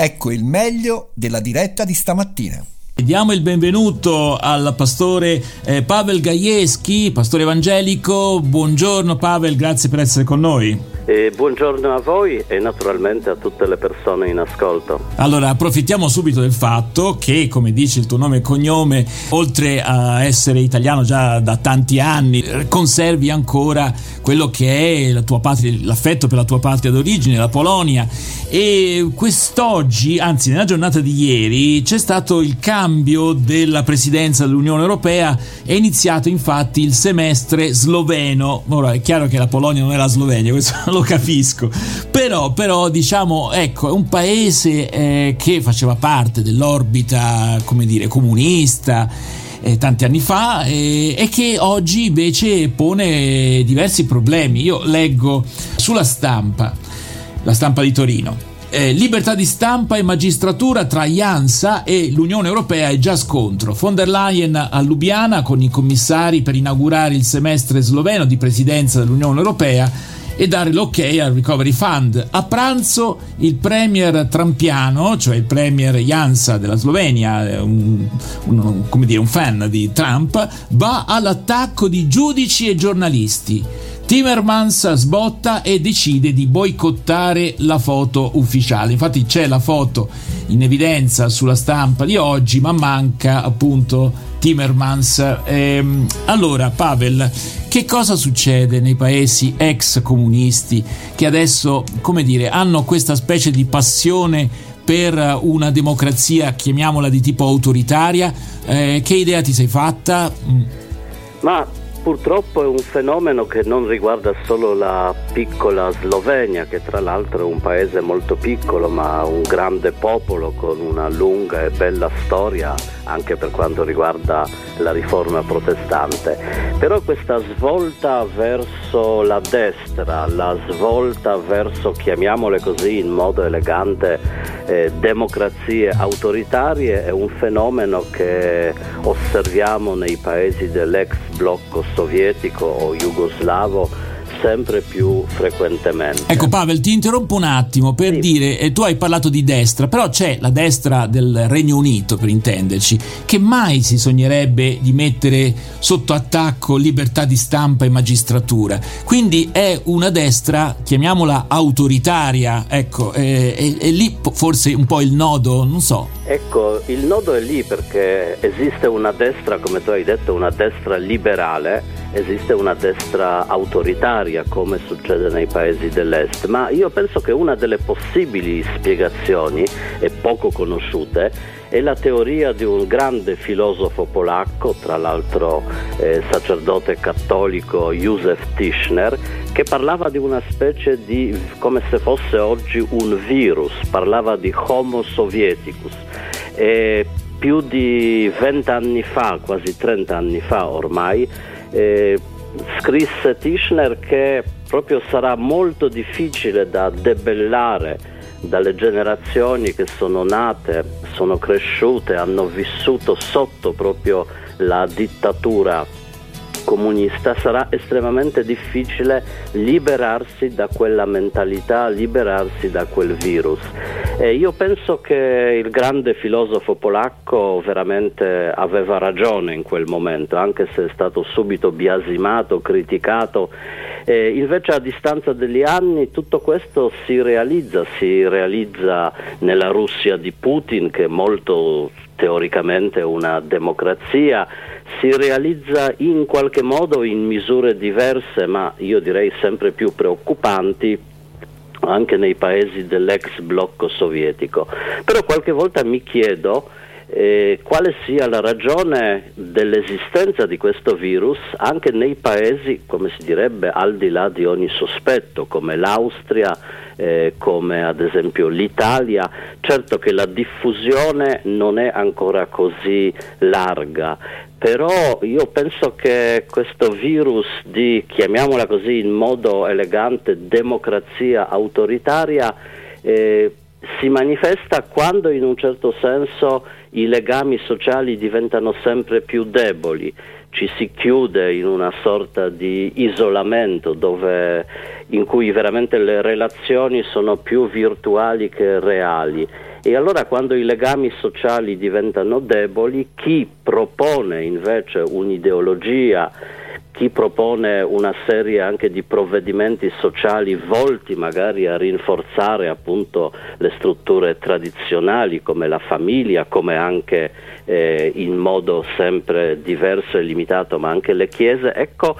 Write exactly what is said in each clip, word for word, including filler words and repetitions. Ecco il meglio della diretta di stamattina. Diamo il benvenuto al pastore eh, Pavel Gajewski, pastore evangelico. Buongiorno Pavel, grazie per essere con noi. E buongiorno a voi e naturalmente a tutte le persone in ascolto. Allora, approfittiamo subito del fatto che, come dice il tuo nome e cognome, oltre a essere italiano già da tanti anni, conservi ancora quello che è la tua patria, l'affetto per la tua patria d'origine, la Polonia. E quest'oggi, anzi nella giornata di ieri, c'è stato il cambio della presidenza dell'Unione Europea. È iniziato infatti il semestre sloveno. Ora è chiaro che la Polonia non è la Slovenia, questo lo capisco, però però diciamo, ecco, è un paese eh, che faceva parte dell'orbita, come dire, comunista eh, tanti anni fa eh, e che oggi invece pone diversi problemi. Io leggo sulla stampa, la stampa di Torino, eh, libertà di stampa e magistratura tra IANSA e l'Unione Europea è già scontro. Von der Leyen a Lubiana con i commissari per inaugurare il semestre sloveno di presidenza dell'Unione Europea e dare l'ok al Recovery Fund. A pranzo il premier Trampiano, cioè il premier Janša della Slovenia, un, un, come dire, un fan di Trump, va all'attacco di giudici e giornalisti. Timmermans sbotta e decide di boicottare la foto ufficiale. Infatti c'è la foto in evidenza sulla stampa di oggi, ma manca appunto Timmermans. Ehm, allora Pavel, che cosa succede nei paesi ex comunisti che adesso, come dire, hanno questa specie di passione per una democrazia, chiamiamola di tipo autoritaria? Eh, che idea ti sei fatta? Ma purtroppo è un fenomeno che non riguarda solo la piccola Slovenia, che tra l'altro è un paese molto piccolo ma un grande popolo con una lunga e bella storia anche per quanto riguarda la riforma protestante. Però questa svolta verso la destra, la svolta verso, chiamiamole così in modo elegante, eh, democrazie autoritarie, è un fenomeno che osserviamo nei paesi dell'ex blocco sovietico o jugoslavo sempre più frequentemente. Ecco Pavel, ti interrompo un attimo per sì. dire, eh, tu hai parlato di destra, però c'è la destra del Regno Unito, per intenderci, che mai si sognerebbe di mettere sotto attacco libertà di stampa e magistratura. Quindi è una destra, chiamiamola autoritaria, ecco, eh, è, è lì forse un po' il nodo, non so. Ecco, il nodo è lì, perché esiste una destra, come tu hai detto, una destra liberale, esiste una destra autoritaria come succede nei paesi dell'est, ma io penso che una delle possibili spiegazioni e poco conosciute è la teoria di un grande filosofo polacco, tra l'altro eh, sacerdote cattolico, Józef Tischner, che parlava di una specie di, come se fosse oggi un virus, parlava di Homo Sovieticus. E più di vent'anni fa, quasi trent'anni fa ormai, Eh, scrisse Tischner che proprio sarà molto difficile da debellare dalle generazioni che sono nate, sono cresciute, hanno vissuto sotto proprio la dittatura comunista. Sarà estremamente difficile liberarsi da quella mentalità, liberarsi da quel virus. E io penso che il grande filosofo polacco veramente aveva ragione in quel momento, anche se è stato subito biasimato, criticato. E invece a distanza degli anni tutto questo si realizza, si realizza nella Russia di Putin, che è molto teoricamente una democrazia, si realizza in qualche modo in misure diverse, ma io direi sempre più preoccupanti, anche nei paesi dell'ex blocco sovietico. Però qualche volta mi chiedo eh, quale sia la ragione dell'esistenza di questo virus anche nei paesi, come si direbbe, al di là di ogni sospetto, come l'Austria, Eh, come ad esempio l'Italia. Certo che la diffusione non è ancora così larga, però io penso che questo virus di, chiamiamola così in modo elegante, democrazia autoritaria eh, si manifesta quando in un certo senso i legami sociali diventano sempre più deboli, ci si chiude in una sorta di isolamento dove, in cui veramente le relazioni sono più virtuali che reali. E allora, quando i legami sociali diventano deboli, chi propone invece un'ideologia, chi propone una serie anche di provvedimenti sociali volti magari a rinforzare appunto le strutture tradizionali come la famiglia, come anche eh, in modo sempre diverso e limitato, ma anche le chiese, ecco,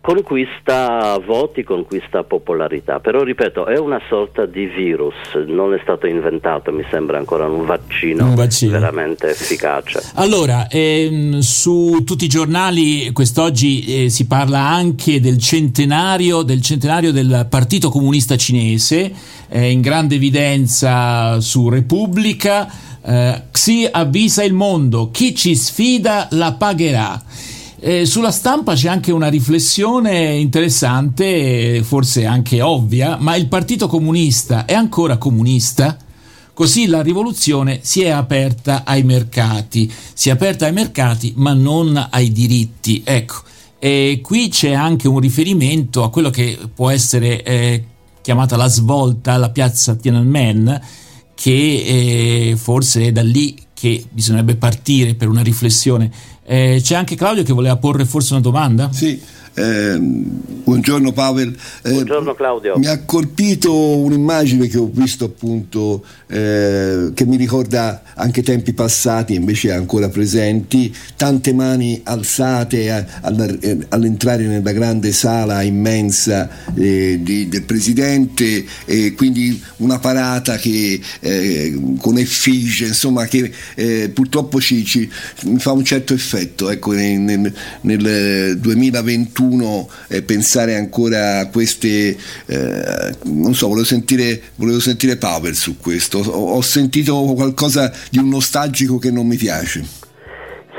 conquista voti, conquista popolarità. Però ripeto, è una sorta di virus, non è stato inventato, mi sembra ancora un vaccino, un vaccino. veramente efficace. Allora, ehm, su tutti i giornali quest'oggi eh, si parla anche del centenario del centenario del Partito Comunista Cinese, eh, in grande evidenza su Repubblica. eh, Xi avvisa il mondo, chi ci sfida la pagherà. Eh, sulla stampa c'è anche una riflessione interessante, forse anche ovvia, ma il Partito Comunista è ancora comunista? Così la rivoluzione si è aperta ai mercati, si è aperta ai mercati ma non ai diritti. Ecco, e qui c'è anche un riferimento a quello che può essere eh, chiamata la svolta alla piazza Tiananmen, che eh, forse è da lì che bisognerebbe partire per una riflessione. Eh, c'è anche Claudio che voleva porre forse una domanda? Sì, eh, buongiorno Pavel. Eh, buongiorno Claudio. Mi ha colpito un'immagine che ho visto appunto, eh, che mi ricorda anche tempi passati, invece ancora presenti, tante mani alzate a, a, all'entrare nella grande sala immensa eh, di, del presidente, e quindi una parata che eh, con effigie, insomma, che eh, purtroppo ci, ci fa un certo effetto, ecco, nel, nel duemilaventuno eh, pensare ancora a queste eh, non so, volevo sentire volevo sentire Pavel su questo. Ho, ho sentito qualcosa di un nostalgico che non mi piace.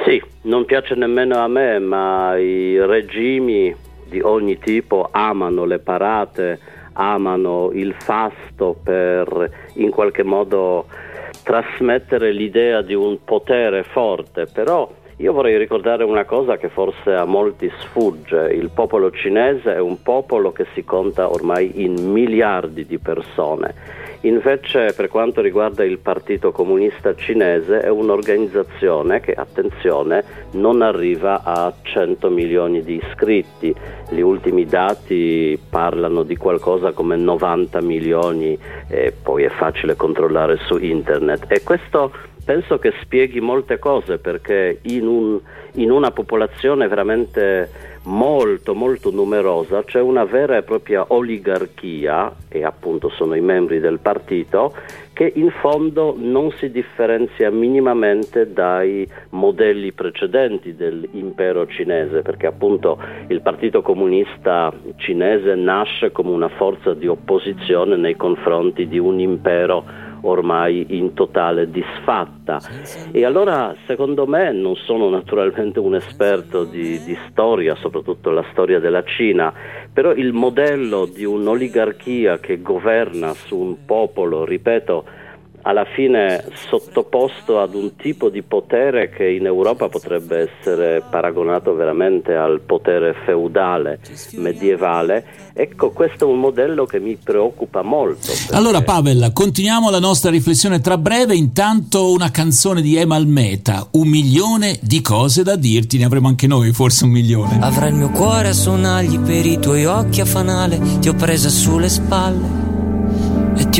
Sì, non piace nemmeno a me, ma i regimi di ogni tipo amano le parate, amano il fasto per in qualche modo trasmettere l'idea di un potere forte. Però io vorrei ricordare una cosa che forse a molti sfugge: il popolo cinese è un popolo che si conta ormai in miliardi di persone. Invece, per quanto riguarda il Partito Comunista Cinese, è un'organizzazione che, attenzione, non arriva a cento milioni di iscritti. Gli ultimi dati parlano di qualcosa come novanta milioni, e poi è facile controllare su internet. E questo penso che spieghi molte cose, perché in un, in una popolazione veramente molto molto numerosa c'è una vera e propria oligarchia, e appunto sono i membri del partito, che in fondo non si differenzia minimamente dai modelli precedenti dell'impero cinese, perché appunto il Partito Comunista Cinese nasce come una forza di opposizione nei confronti di un impero ormai in totale disfatta. E allora, secondo me, non sono naturalmente un esperto di, di storia, soprattutto la storia della Cina, però il modello di un'oligarchia che governa su un popolo, ripeto, alla fine sottoposto ad un tipo di potere che in Europa potrebbe essere paragonato veramente al potere feudale medievale, ecco, questo è un modello che mi preoccupa molto. Perché... Allora Pavel, continuiamo la nostra riflessione tra breve, intanto una canzone di Ema Almeta, Un milione di cose da dirti, ne avremo anche noi forse un milione. Avrà il mio cuore a sonagli per i tuoi occhi a fanale, ti ho presa sulle spalle e ti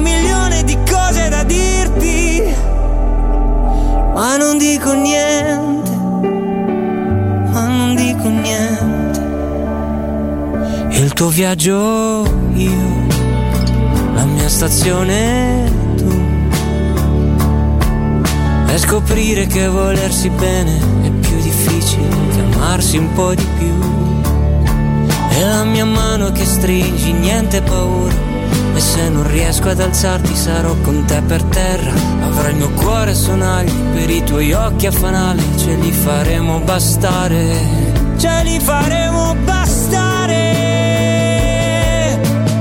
milione di cose da dirti ma non dico niente, ma non dico niente. Il tuo viaggio io, la mia stazione tu, e scoprire che volersi bene è più difficile che amarsi un po' di più, e la mia mano che stringi, niente paura, E se non riesco ad alzarti sarò con te per terra. Avrò il mio cuore a sonagli, per i tuoi occhi a fanale. Ce li faremo bastare, ce li faremo bastare.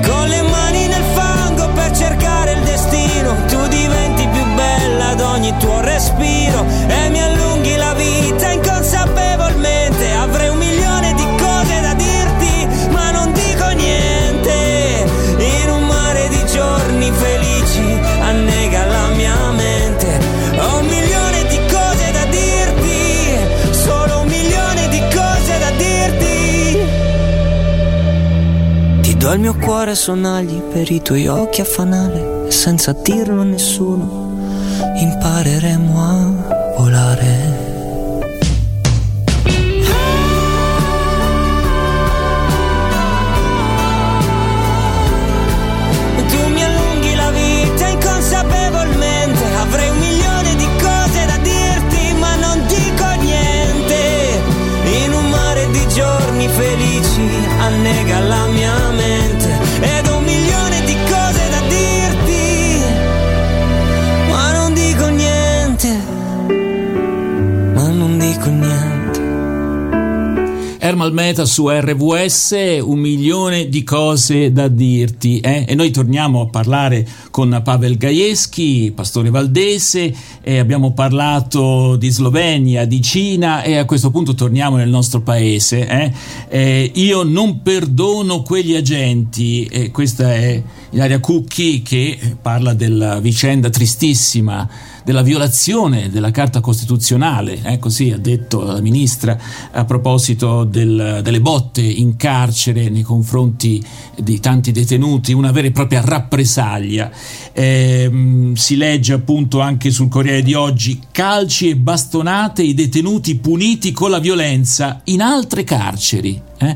Con le mani nel fango per cercare il destino. Tu diventi più bella ad ogni tuo respiro e mi allunghi la vita inconsapevolmente. Avrei un milione di cose da dirti ma non dico niente. In un mare di giorni felici annega la mia mente. Ho un milione di cose da dirti, solo un milione di cose da dirti. Ti do il mio cuore a sonagli per i tuoi occhi a fanale. Senza dirlo a nessuno impareremo a volare. Annega la mia mente ed ho un milione di cose da dirti ma non dico niente, ma non dico niente. Ema Almeta su R V S, un milione di cose da dirti, eh? E noi torniamo a parlare con Pavel Gajewski, pastore valdese, e abbiamo parlato di Slovenia, di Cina, e a questo punto torniamo nel nostro paese. Eh? Eh, io non perdono quegli agenti, eh, questa è Ilaria Cucchi che parla della vicenda tristissima della violazione della Carta Costituzionale, eh? Così ha detto la ministra a proposito del, delle botte in carcere nei confronti di tanti detenuti, una vera e propria rappresaglia. Eh, si legge appunto anche sul Corriere di oggi: calci e bastonate i detenuti puniti con la violenza in altre carceri. Eh?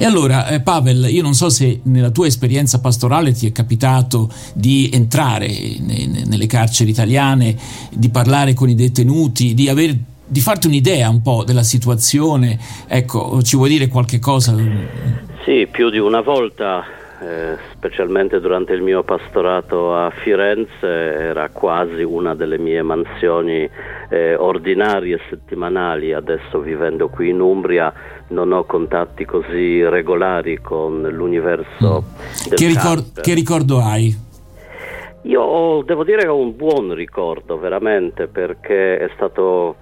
E allora eh, Pavel, io non so se nella tua esperienza pastorale ti è capitato di entrare ne, ne, nelle carceri italiane, di parlare con i detenuti, di aver di farti un'idea un po' della situazione. Ecco, ci vuoi dire qualche cosa? Sì, più di una volta. Eh, specialmente durante il mio pastorato a Firenze era quasi una delle mie mansioni eh, ordinarie settimanali. Adesso, vivendo qui in Umbria, non ho contatti così regolari con l'universo mm. del che, ricor- che ricordo hai? Io ho, devo dire che ho un buon ricordo veramente, perché è stato,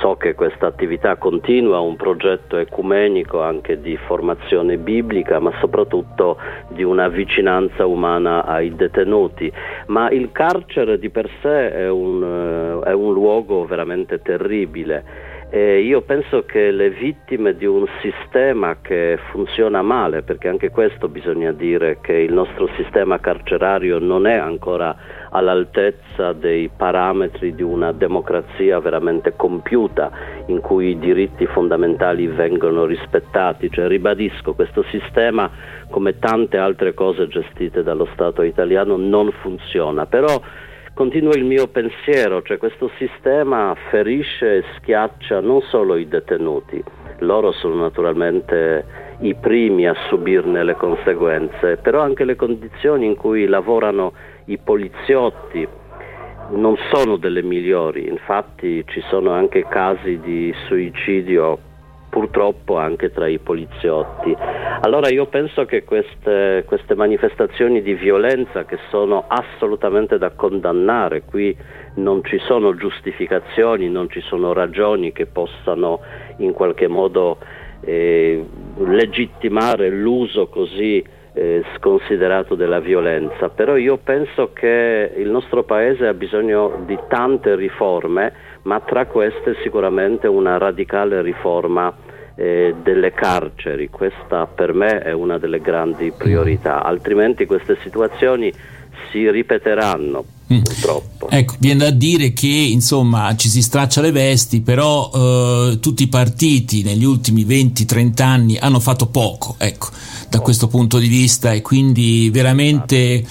so che questa attività continua, un progetto ecumenico anche di formazione biblica, ma soprattutto di una vicinanza umana ai detenuti. Ma il carcere di per sé è un, è un luogo veramente terribile. E io penso che le vittime di un sistema che funziona male, perché anche questo bisogna dire, che il nostro sistema carcerario non è ancora all'altezza dei parametri di una democrazia veramente compiuta, in cui i diritti fondamentali vengono rispettati. Cioè, ribadisco, questo sistema, come tante altre cose gestite dallo Stato italiano, non funziona. Però continua il mio pensiero, cioè questo sistema ferisce e schiaccia non solo i detenuti, loro sono naturalmente i primi a subirne le conseguenze, però anche le condizioni in cui lavorano i poliziotti non sono delle migliori. Infatti ci sono anche casi di suicidio purtroppo anche tra i poliziotti. Allora io penso che queste, queste manifestazioni di violenza, che sono assolutamente da condannare, qui non ci sono giustificazioni, non ci sono ragioni che possano in qualche modo eh, legittimare l'uso così Eh, sconsiderato della violenza. Però io penso che il nostro paese ha bisogno di tante riforme, ma tra queste sicuramente una radicale riforma eh, delle carceri. Questa per me è una delle grandi priorità, altrimenti queste situazioni si ripeteranno. Mm. Purtroppo. Ecco, viene da dire che insomma ci si straccia le vesti, però eh, tutti i partiti negli ultimi venti trenta anni hanno fatto poco, ecco, da questo punto di vista, e quindi veramente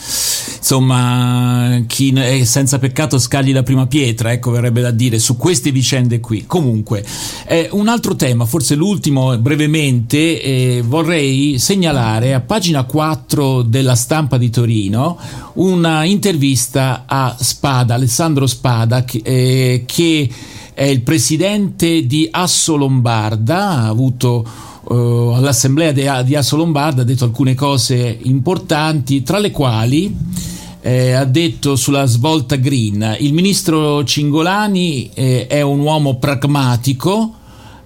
insomma chi è senza peccato scagli la prima pietra, ecco, verrebbe da dire su queste vicende qui. Comunque eh, un altro tema, forse l'ultimo brevemente, eh, vorrei segnalare a pagina quattro della Stampa di Torino una intervista a Spada, Alessandro Spada, che, eh, che è il presidente di Assolombarda, ha avuto Uh, all'assemblea de, di Assolombarda, ha detto alcune cose importanti, tra le quali eh, ha detto sulla svolta green: il ministro Cingolani eh, è un uomo pragmatico,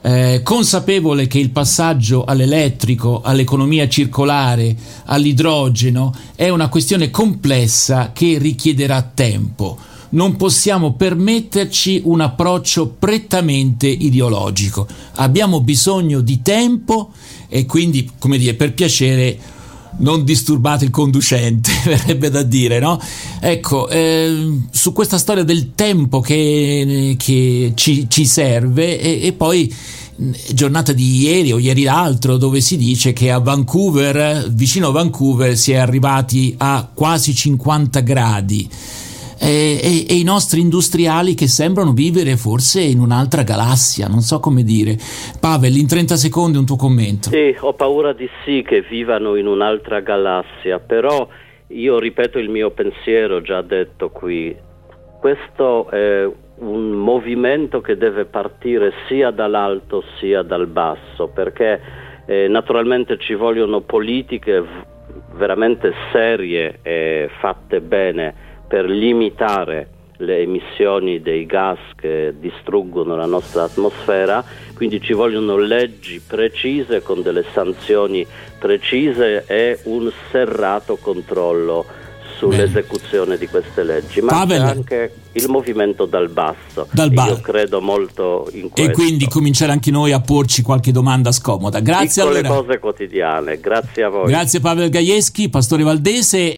eh, consapevole che il passaggio all'elettrico, all'economia circolare, all'idrogeno è una questione complessa che richiederà tempo. Non possiamo permetterci un approccio prettamente ideologico. Abbiamo bisogno di tempo e quindi, come dire, per piacere non disturbate il conducente, verrebbe da dire, no? Ecco, eh, su questa storia del tempo che, che ci, ci serve, e, e poi giornata di ieri o ieri l'altro, dove si dice che a Vancouver, vicino a Vancouver, si è arrivati a quasi cinquanta gradi. E, e, e i nostri industriali che sembrano vivere forse in un'altra galassia, non so come dire. Pavel, in trenta secondi un tuo commento. Sì, ho paura di sì che vivano in un'altra galassia, però io ripeto il mio pensiero già detto qui: questo è un movimento che deve partire sia dall'alto sia dal basso, perché eh, naturalmente ci vogliono politiche v- veramente serie e fatte bene per limitare le emissioni dei gas che distruggono la nostra atmosfera, quindi ci vogliono leggi precise con delle sanzioni precise e un serrato controllo sull'esecuzione Beh. di queste leggi, ma Pavel, c'è anche il movimento dal basso, dal ba- io credo molto in questo, e quindi cominciare anche noi a porci qualche domanda scomoda. Grazie, piccole allora. Cose quotidiane. Grazie a voi. Grazie Pavel Gajewski, pastore valdese.